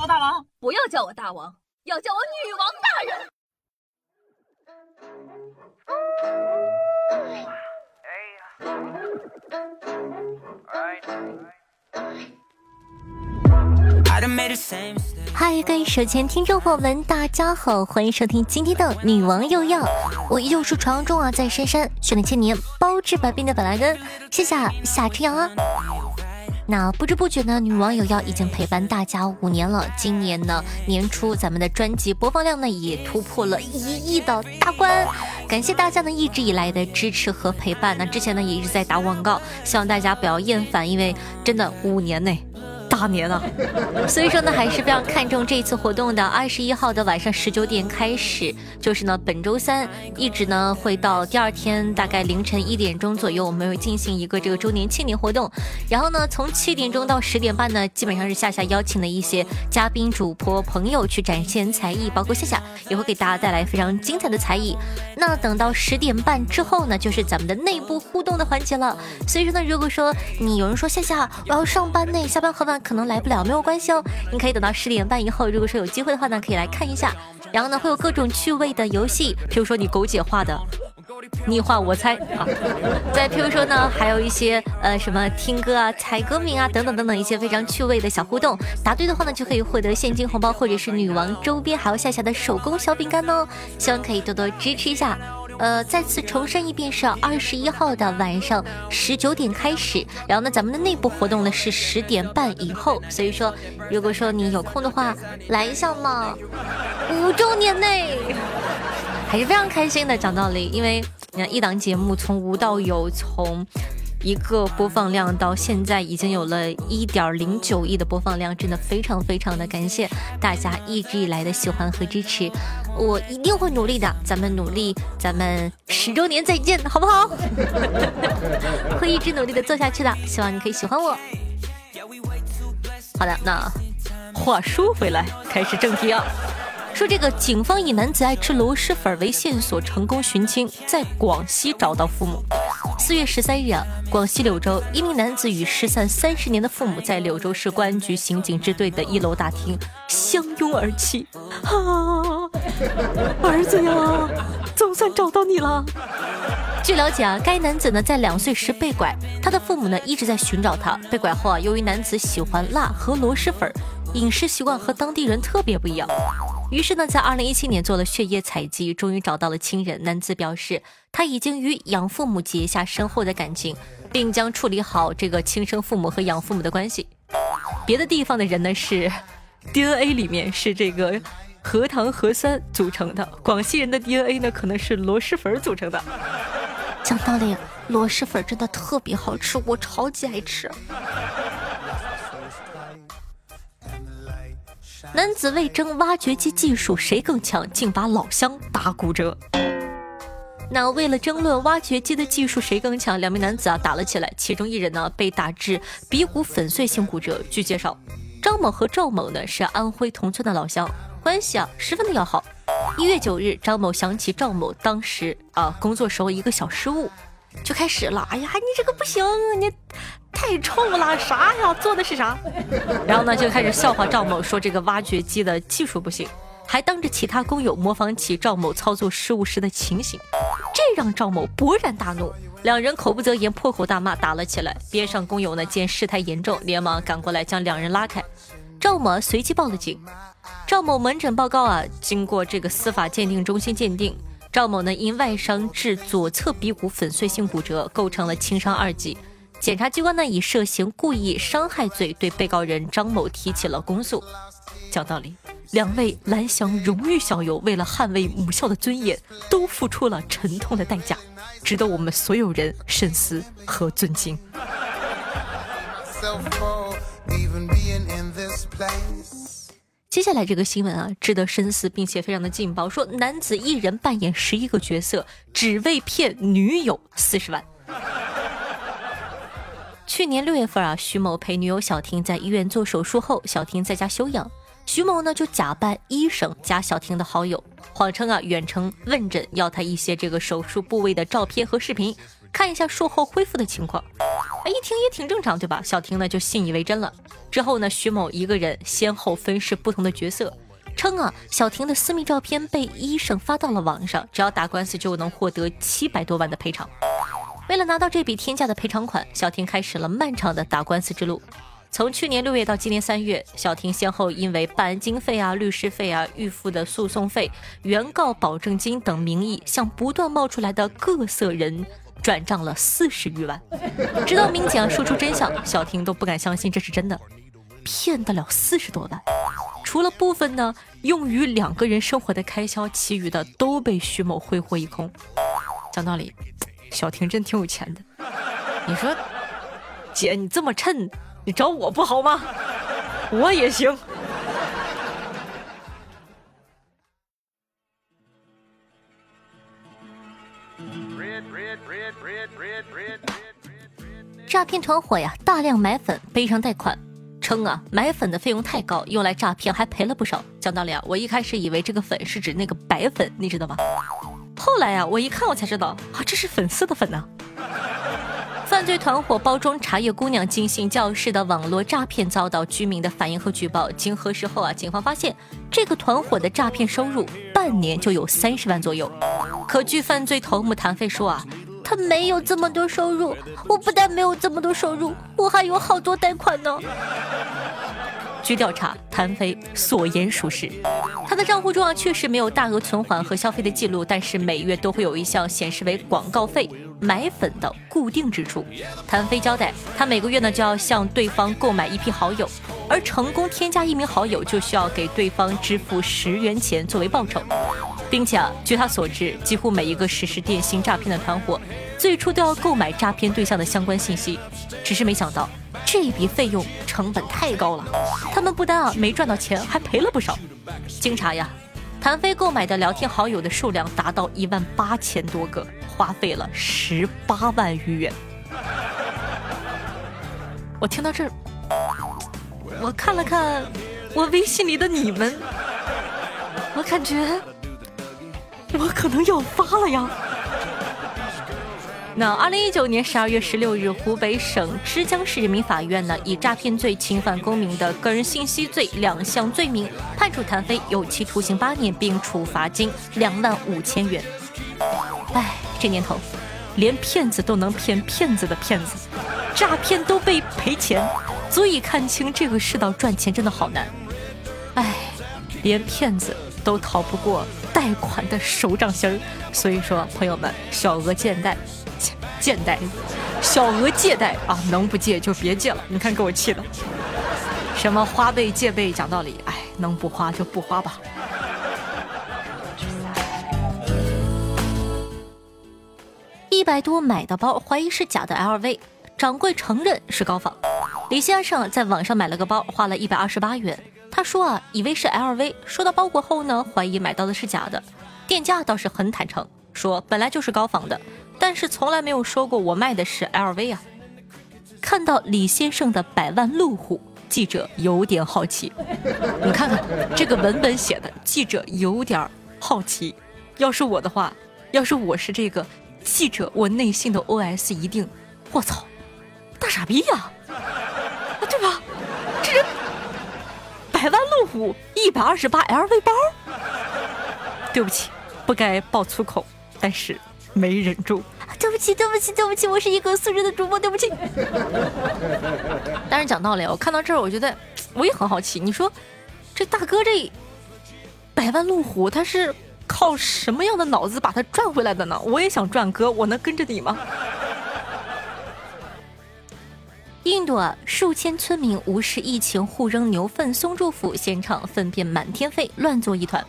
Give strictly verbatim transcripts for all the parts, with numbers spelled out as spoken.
报大王！不要叫我大王，要叫我女王大人。嗨，各位手前听众朋友们，大家好，欢迎收听今天的女王又要。我依旧是传说中啊，在深山训练千年、包治百病的板蓝根，谢谢夏春阳啊。那不知不觉呢，女王有药已经陪伴大家五年了。今年呢，年初咱们的专辑播放量呢也突破了一亿的大关，感谢大家呢一直以来的支持和陪伴。那之前呢也一直在打广告，希望大家不要厌烦，因为真的五年内。大年了，所以说呢还是非常看重这次活动的。二十一号的晚上十九点开始，就是呢本周三一直呢会到第二天大概凌晨一点钟左右，我们会进行一个这个周年庆典活动。然后呢从七点钟到十点半呢，基本上是夏夏邀请的一些嘉宾、主播、朋友去展现才艺，包括夏夏也会给大家带来非常精彩的才艺。那等到十点半之后呢，就是咱们的内部互动的环节了。所以说呢，如果说你有人说夏夏我要上班呢，下班很晚。可能来不了没有关系哦，你可以等到十点半以后，如果说有机会的话呢，可以来看一下。然后呢，会有各种趣味的游戏，比如说你狗姐画的，你画我猜啊。再比如说呢，还有一些呃什么听歌啊、猜歌名啊等等等等一些非常趣味的小互动。答对的话呢，就可以获得现金红包或者是女王周边，还有夏夏的手工小饼干哦。希望可以多多支持一下。呃，再次重申一遍，是二十一号的晚上十九点开始，然后呢，咱们的内部活动呢是十点半以后，所以说，如果说你有空的话，来一下嘛，五周年内，还是非常开心的。讲道理，因为你看一档节目从无到有，从一个播放量到现在已经有了一点零九亿的播放量，真的非常非常的感谢大家一直以来的喜欢和支持，我一定会努力的，咱们努力，咱们十周年再见，好不好？会一直努力的做下去的，希望你可以喜欢我。好的，那话说回来，开始正题啊。说这个警方以男子爱吃螺蛳粉为线索成功寻亲，在广西找到父母。四月十三日啊，广西柳州一名男子与失散三十年的父母在柳州市公安局刑警支队的一楼大厅相拥而泣。啊，儿子呀，总算找到你了。据了解啊，该男子呢在两岁时被拐，他的父母呢一直在寻找他。被拐后啊，由于男子喜欢辣和螺蛳粉，饮食习惯和当地人特别不一样。于是呢，在二零一七年做了血液采集，终于找到了亲人。男子表示，他已经与养父母结下深厚的感情，并将处理好这个亲生父母和养父母的关系。别的地方的人呢是 D N A 里面是这个核糖核酸组成的，广西人的 D N A 呢可能是螺蛳粉组成的。讲道理，螺蛳粉真的特别好吃，我超级爱吃。男子为争挖掘机技术谁更强，竟把老乡打骨折。那为了争论挖掘机的技术谁更强，两名男子啊打了起来，其中一人呢被打致鼻骨粉碎性骨折。据介绍，张某和赵某呢是安徽同村的老乡，关系啊十分的要好。一月九日，张某想起赵某当时啊工作时候一个小失误，就开始了，哎呀，你这个不行，你太臭了，啥呀？做的是啥？然后呢，就开始笑话赵某，说这个挖掘机的技术不行，还当着其他工友模仿起赵某操作失误时的情形，这让赵某勃然大怒，两人口不择言，破口大骂，打了起来。边上工友呢，见事态严重，连忙赶过来将两人拉开。赵某随即报了警。赵某门诊报告啊，经过这个司法鉴定中心鉴定。赵某呢因外伤致左侧鼻骨粉碎性骨折，构成了轻伤二级。检察机关呢以涉嫌故意伤害罪对被告人张某提起了公诉。讲道理，两位蓝翔荣誉校友为了捍卫母校的尊严，都付出了沉痛的代价，值得我们所有人深思和尊敬。接下来这个新闻啊，值得深思，并且非常的劲爆。说男子一人扮演十一个角色，只为骗女友四十万。去年六月份啊，徐某陪女友小婷在医院做手术后，小婷在家休养，徐某呢就假扮医生加小婷的好友，谎称啊远程问诊，要她一些这个手术部位的照片和视频，看一下术后恢复的情况。哎，一听也挺正常，对吧？小婷呢就信以为真了。之后呢，徐某一个人先后分饰不同的角色，称啊小婷的私密照片被医生发到了网上，只要打官司就能获得七百多万的赔偿。为了拿到这笔天价的赔偿款，小婷开始了漫长的打官司之路。从去年六月到今年三月，小婷先后因为办案经费啊、律师费啊、预付的诉讼费、原告保证金等名义，向不断冒出来的各色人转账了四十余万。直到民警说出真相，小婷都不敢相信这是真的，骗得了四十多万。除了部分呢用于两个人生活的开销，其余的都被徐某挥霍一空。讲道理，小婷真挺有钱的。你说，姐你这么趁。你找我不好吗？我也行。诈骗团伙呀，大量买粉背上贷款，称啊买粉的费用太高，用来诈骗还赔了不少。讲道理啊，我一开始以为这个粉是指那个白粉，你知道吧？后来啊，我一看我才知道，啊这是粉丝的粉呢、啊。犯罪团伙包装茶叶姑娘进行教室的网络诈骗遭到居民的反映和举报，经核实后啊，警方发现这个团伙的诈骗收入半年就有三十万左右。可据犯罪头目谭飞说啊，他没有这么多收入，我不但没有这么多收入，我还有好多贷款呢。据调查，谭飞所言属实，他的账户中啊确实没有大额存款和消费的记录，但是每月都会有一项显示为广告费、买粉的固定支出。谭飞交代，他每个月呢就要向对方购买一批好友，而成功添加一名好友就需要给对方支付十元钱作为报酬，并且、啊、据他所知，几乎每一个实施电信诈骗的团伙最初都要购买诈骗对象的相关信息，只是没想到这笔费用成本太高了，他们不单啊没赚到钱，还赔了不少。经查呀，谭飞购买的聊天好友的数量达到一万八千多个，花费了十八万余元。我听到这儿，我看了看我微信里的你们，我感觉我可能要发了呀。那二零一九年十二月十六日，湖北省枝江市人民法院呢以诈骗罪、侵犯公民的个人信息罪两项罪名，判处谭飞有期徒刑八年，并处罚金两万五千元。哎，这年头，连骗子都能骗骗子的骗子，诈骗都被赔钱，足以看清这个世道赚钱真的好难。哎，连骗子都逃不过贷款的手掌心儿，所以说朋友们，小额借贷。借贷，小额借贷啊，能不借就别借了。你看给我气的，什么花呗、借呗，讲道理，哎，能不花就不花吧。一百多买的包，怀疑是假的 L V， 掌柜承认是高仿。李先生在网上买了个包，花了一百二十八元。他说啊，以为是 L V， 收到包裹后呢，怀疑买到的是假的。店家倒是很坦诚，说本来就是高仿的。但是从来没有说过我卖的是 L V 啊！看到李先生的百万路虎，记者有点好奇。你看看这个文本写的，记者有点好奇。要是我的话，要是我是这个记者，我内心的 O S 一定：我操，大傻逼呀、啊！啊，对吧？这人百万路虎，一百二十八 L V 包。对不起，不该爆粗口，但是。没忍住，对不起对不起对不起，我是一个素人的主播，对不起。但是讲道理，我看到这儿我觉得我也很好奇，你说这大哥这百万路虎他是靠什么样的脑子把他赚回来的呢？我也想赚，哥我能跟着你吗？印度啊，数千村民无视疫情互扔牛粪，松祝府现场粪便满天飞，乱作一团。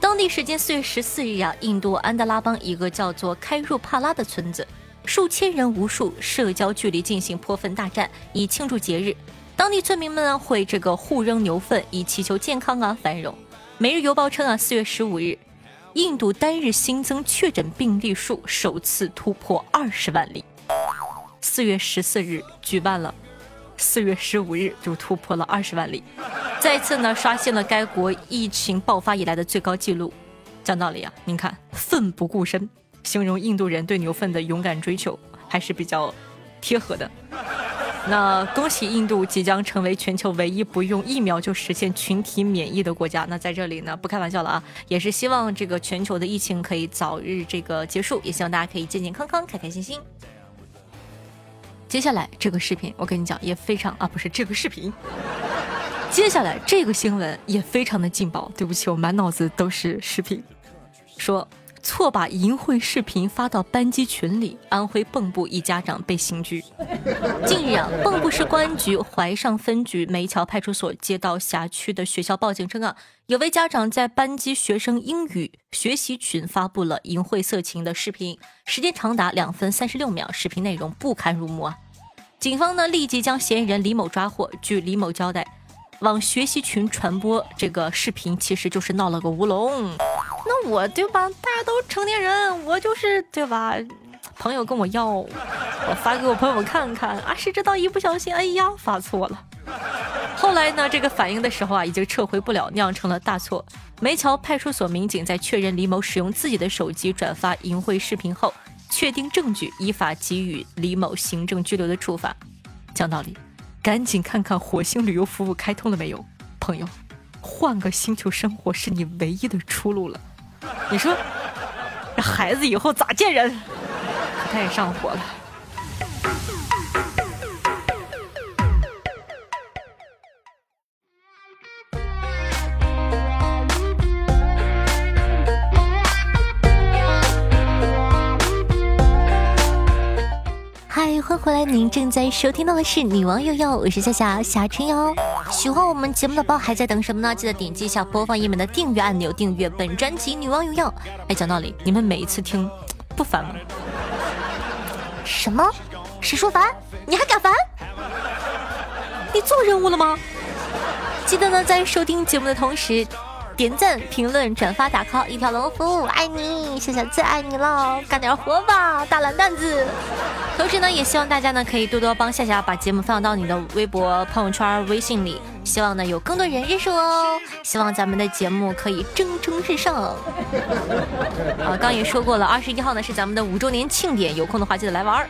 当地时间四月十四日啊，印度安达拉邦一个叫做开若帕拉的村子，数千人无数社交距离进行泼粪大战，以庆祝节日。当地村民们呢会这个互扔牛粪，以祈求健康啊繁荣。每日邮报称啊，四月十五日，印度单日新增确诊病例数首次突破二十万例。四月十四日举办了，四月十五日就突破了二十万例。再次呢刷新了该国疫情爆发以来的最高纪录。讲道理啊，您看奋不顾身形容印度人对牛粪的勇敢追求还是比较贴合的。那恭喜印度即将成为全球唯一不用疫苗就实现群体免疫的国家。那在这里呢，不开玩笑了啊，也是希望这个全球的疫情可以早日这个结束，也希望大家可以健健康康、开开心心。接下来这个视频，我跟你讲也非常啊，不是这个视频。接下来这个新闻也非常的劲爆，对不起，我满脑子都是视频。说错把淫秽视频发到班级群里，安徽蚌埠一家长被刑拘。近日啊，蚌埠市公安局淮上分局梅桥派出所接到辖区的学校报警称啊，有位家长在班级学生英语学习群发布了淫秽色情的视频，时间长达两分三十六秒，视频内容不堪入目啊。警方呢立即将嫌疑人李某抓获。据李某交代，往学习群传播这个视频其实就是闹了个乌龙。那我对吧，大家都成年人，我就是对吧，朋友跟我要，我发给我朋友看看啊，谁知道一不小心哎呀发错了。后来呢这个反应的时候啊已经撤回不了，酿成了大错。梅桥派出所民警在确认李某使用自己的手机转发淫秽视频后，确定证据，依法给予李某行政拘留的处罚。讲道理，赶紧看看火星旅游服务开通了没有，朋友，换个星球生活是你唯一的出路了。你说这孩子以后咋见人，可太上火了。欢迎回来，您正在收听到的是《女王又要》，我是夏夏夏春瑶。喜欢我们节目的宝还在等什么呢？记得点击一下播放页面的订阅按钮，订阅本专辑《女王又要》。哎，讲道理，你们每一次听不烦吗？什么？谁说烦？你还敢烦？你做任务了吗？记得呢，在收听节目的同时，点赞、评论、转发、打 call， 一条龙服务，爱你，夏夏最爱你了，干点活吧，大懒蛋子。同时呢，也希望大家呢可以多多帮夏夏把节目分享到你的微博、朋友圈、微信里，希望呢有更多人认识我哦，希望咱们的节目可以蒸蒸日上。啊，刚也说过了，二十一号呢是咱们的五周年庆典，有空的话记得来玩。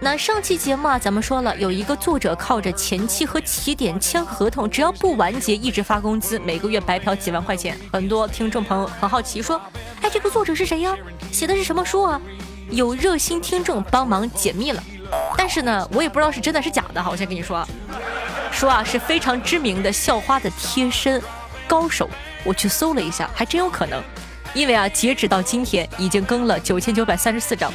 那上期节目啊，咱们说了，有一个作者靠着前期和起点签合同，只要不完结一直发工资，每个月白嫖几万块钱。很多听众朋友很好奇说，哎，这个作者是谁呀？写的是什么书啊？有热心听众帮忙解密了，但是呢，我也不知道是真的是假的。好像跟你说，说啊是非常知名的校花的贴身高手。我去搜了一下，还真有可能。因为啊，截止到今天已经更了九千九百三十四章，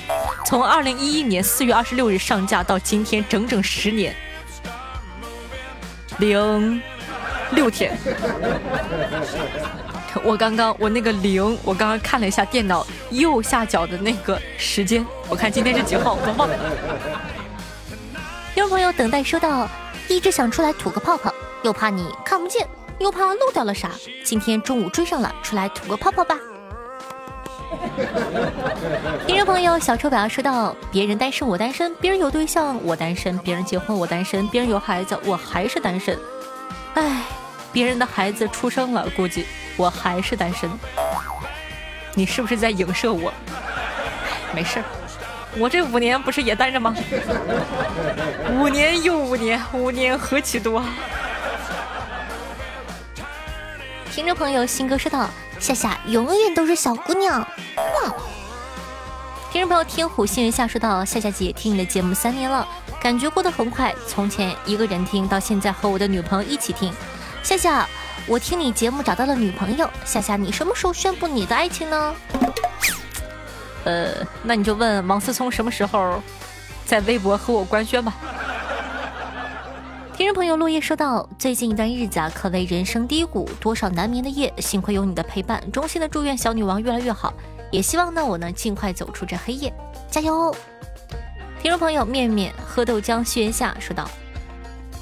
从二零一一年四月二十六日上架到今天，整整十年零六天。我刚刚我那个零，我刚刚看了一下电脑右下角的那个时间，我看今天是几号，我忘了。听众朋友等待收到，一直想出来吐个泡泡，又怕你看不见，又怕漏掉了啥，今天中午追上了，出来吐个泡泡吧。听众朋友小臭表说到，别人单身我单身，别人有对象我单身，别人结婚我单身，别人有孩子我还是单身。哎，别人的孩子出生了，估计我还是单身。你是不是在影射我？没事，我这五年不是也单着吗？五年又五年，五年何其多。听众朋友新哥说道，夏夏永远都是小姑娘哇。听众朋友天虎星云下说道，夏夏姐听你的节目三年了，感觉过得很快，从前一个人听到现在和我的女朋友一起听。夏夏，我听你节目找到了女朋友，夏夏你什么时候宣布你的爱情呢？呃那你就问王思聪什么时候在微博和我官宣吧。听众朋友落叶说到，最近一段日子啊，可谓人生低谷，多少难眠的夜，幸亏有你的陪伴，衷心的祝愿小女王越来越好，也希望呢我能尽快走出这黑夜，加油。听众朋友面面喝豆浆虚言下说道，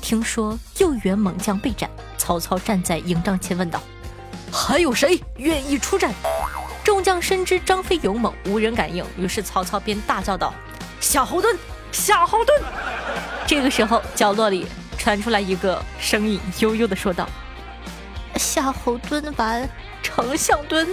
听说右援猛将被斩，曹操站在营帐前问道，还有谁愿意出战？众将深知张飞勇猛，无人敢应，于是曹操便大叫道，夏侯惇，夏侯惇。这个时候角落里传出来一个声音，悠悠地说道，夏侯惇完丞相惇。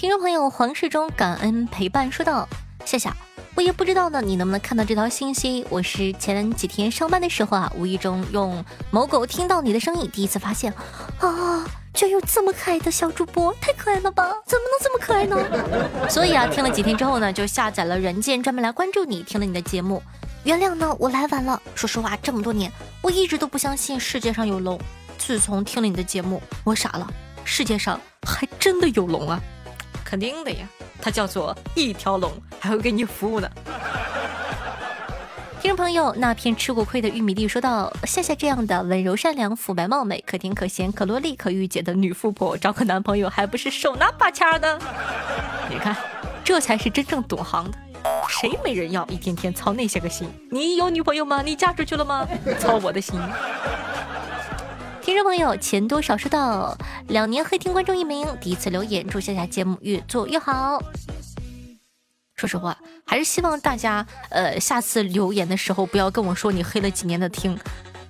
听众朋友黄世忠感恩陪伴说道：夏夏，我也不知道呢，你能不能看到这条信息？我是前几天上班的时候啊，无意中用某狗听到你的声音，第一次发现啊，居然有这么可爱的小主播，太可爱了吧？怎么能这么可爱呢？所以啊，听了几天之后呢，就下载了软件专门来关注你，听了你的节目。原谅呢，我来晚了。说实话，这么多年，我一直都不相信世界上有龙。自从听了你的节目，我傻了，世界上还真的有龙啊！肯定的呀。它叫做一条龙，还会给你服务呢。听众朋友，那片吃过亏的玉米地说道：夏夏这样的温柔善良、肤白貌美、可甜可咸、可萝莉、可御姐的女富婆，找个男朋友还不是手拿把掐的？你看，这才是真正懂行的。谁没人要？一天天操那些个心。你有女朋友吗？你嫁出去了吗？操我的心。听众朋友钱多少说道：两年黑听观众一名，第一次留言，祝夏夏节目越做越好。说实话，还是希望大家呃下次留言的时候不要跟我说你黑了几年的听，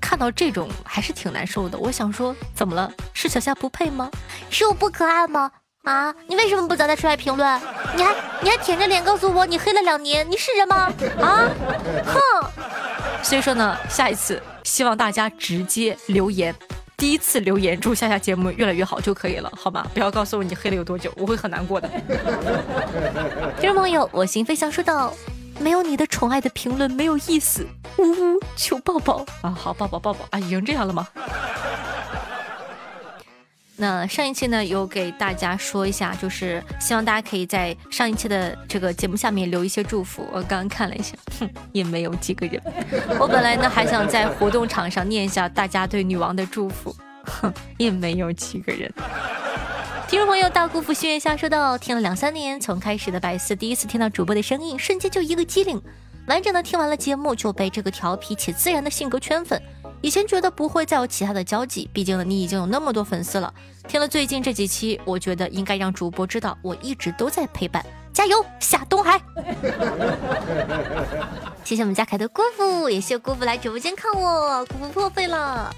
看到这种还是挺难受的。我想说，怎么了？是小夏不配吗？是我不可爱吗？啊，你为什么不早点出来评论？你还你还舔着脸告诉我你黑了两年，你是人吗？啊，哼！所以说呢，下一次希望大家直接留言。第一次留言祝夏夏节目越来越好就可以了，好吗？不要告诉我你黑了有多久，我会很难过的。听众朋友我行飞翔说道：没有你的宠爱的评论没有意思，呜呜求抱抱啊！好，抱抱抱抱啊！已经这样了吗？那上一期呢有给大家说一下，就是希望大家可以在上一期的这个节目下面留一些祝福。我刚刚看了一下，哼，也没有几个人。我本来呢还想在活动场上念一下大家对女王的祝福，哼，也没有几个人。听众朋友大姑父心愿下说到：听了两三年，从开始的百思第一次听到主播的声音，瞬间就一个机灵，完整的听完了节目，就被这个调皮且自然的性格圈粉。以前觉得不会再有其他的交集，毕竟呢你已经有那么多粉丝了。听了最近这几期，我觉得应该让主播知道我一直都在陪伴，加油夏东海。谢谢我们家凯的姑父，也谢姑父来直播间看我，姑父破费了。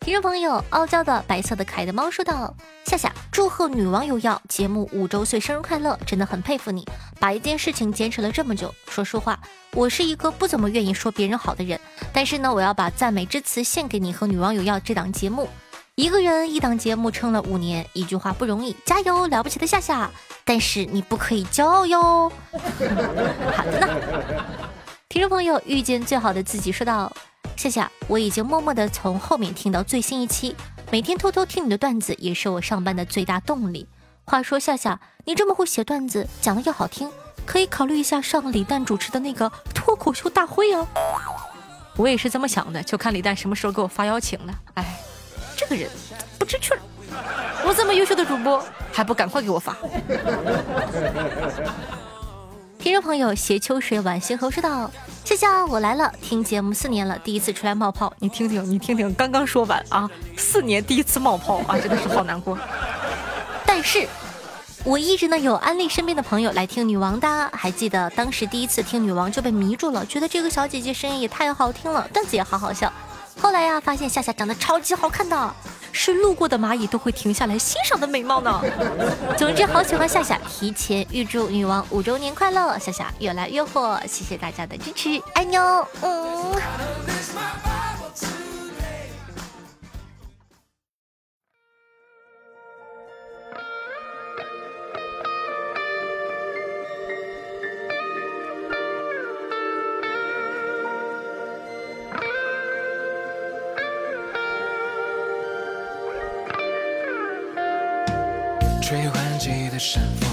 听众朋友傲娇的白色的凯的猫说道：夏夏，祝贺女网友要节目五周岁生日快乐，真的很佩服你，把一件事情坚持了这么久。说实话，我是一个不怎么愿意说别人好的人，但是呢我要把赞美之词献给你和女网友要这档节目。一个人一档节目撑了五年，一句话不容易，加油了不起的夏夏，但是你不可以骄傲哟。好的呢。听众朋友遇见最好的自己说道：夏夏，我已经默默地从后面听到最新一期，每天偷偷听你的段子也是我上班的最大动力。话说夏夏，你这么会写段子，讲的又好听，可以考虑一下上李诞主持的那个脱口秀大会啊。我也是这么想的，就看李诞什么时候给我发邀请了。哎，这个人不知趣儿，我这么优秀的主播还不赶快给我发。听众朋友携秋水晚星河说道：夏夏，我来了，听节目四年了，第一次出来冒泡。你听听你听听，刚刚说完啊，四年第一次冒泡啊，真的是好难过。但是我一直呢有安利身边的朋友来听女王的，还记得当时第一次听女王就被迷住了，觉得这个小姐姐声音也太好听了，段子也好好笑。后来呀、啊、发现夏夏长得超级好看的，是路过的蚂蚁都会停下来欣赏的美貌呢。总之好喜欢夏夏，提前预祝女王五周年快乐，夏夏越来越火，谢谢大家的支持，爱你哦。嗯，吹换季的山风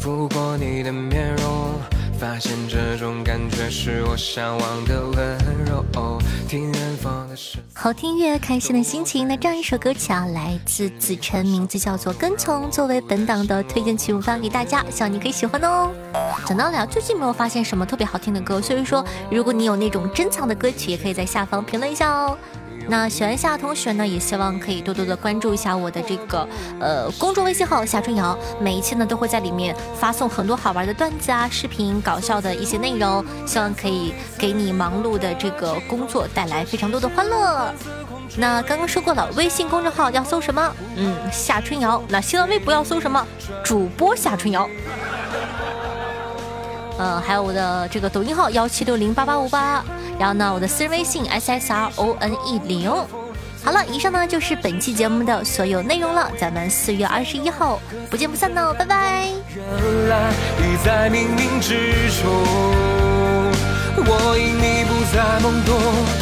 拂过你的面容，发现这种感觉是我向往的温柔、哦、听远方的声音，好听乐，开心的心情。那这样一首歌曲啊，来自子晨，名字叫做《跟从》，作为本档的推荐曲目发给大家，希望你可以喜欢哦。讲到了最近没有发现什么特别好听的歌，所以说如果你有那种珍藏的歌曲，也可以在下方评论一下哦。那喜欢夏同学呢，也希望可以多多的关注一下我的这个呃公众微信号夏春瑶，每一期呢都会在里面发送很多好玩的段子啊、视频、搞笑的一些内容，希望可以给你忙碌的这个工作带来非常多的欢乐。那刚刚说过了，微信公众号要搜什么？嗯，夏春瑶。那新浪微博要搜什么？主播夏春瑶。呃，还有我的这个抖音号幺七六零八八五八，然后呢，我的私人微信 S S R O N E 零。好了，以上呢就是本期节目的所有内容了，咱们四月二十一号不见不散呢，拜拜。原来你在冥冥之中，我因你不再懵懂。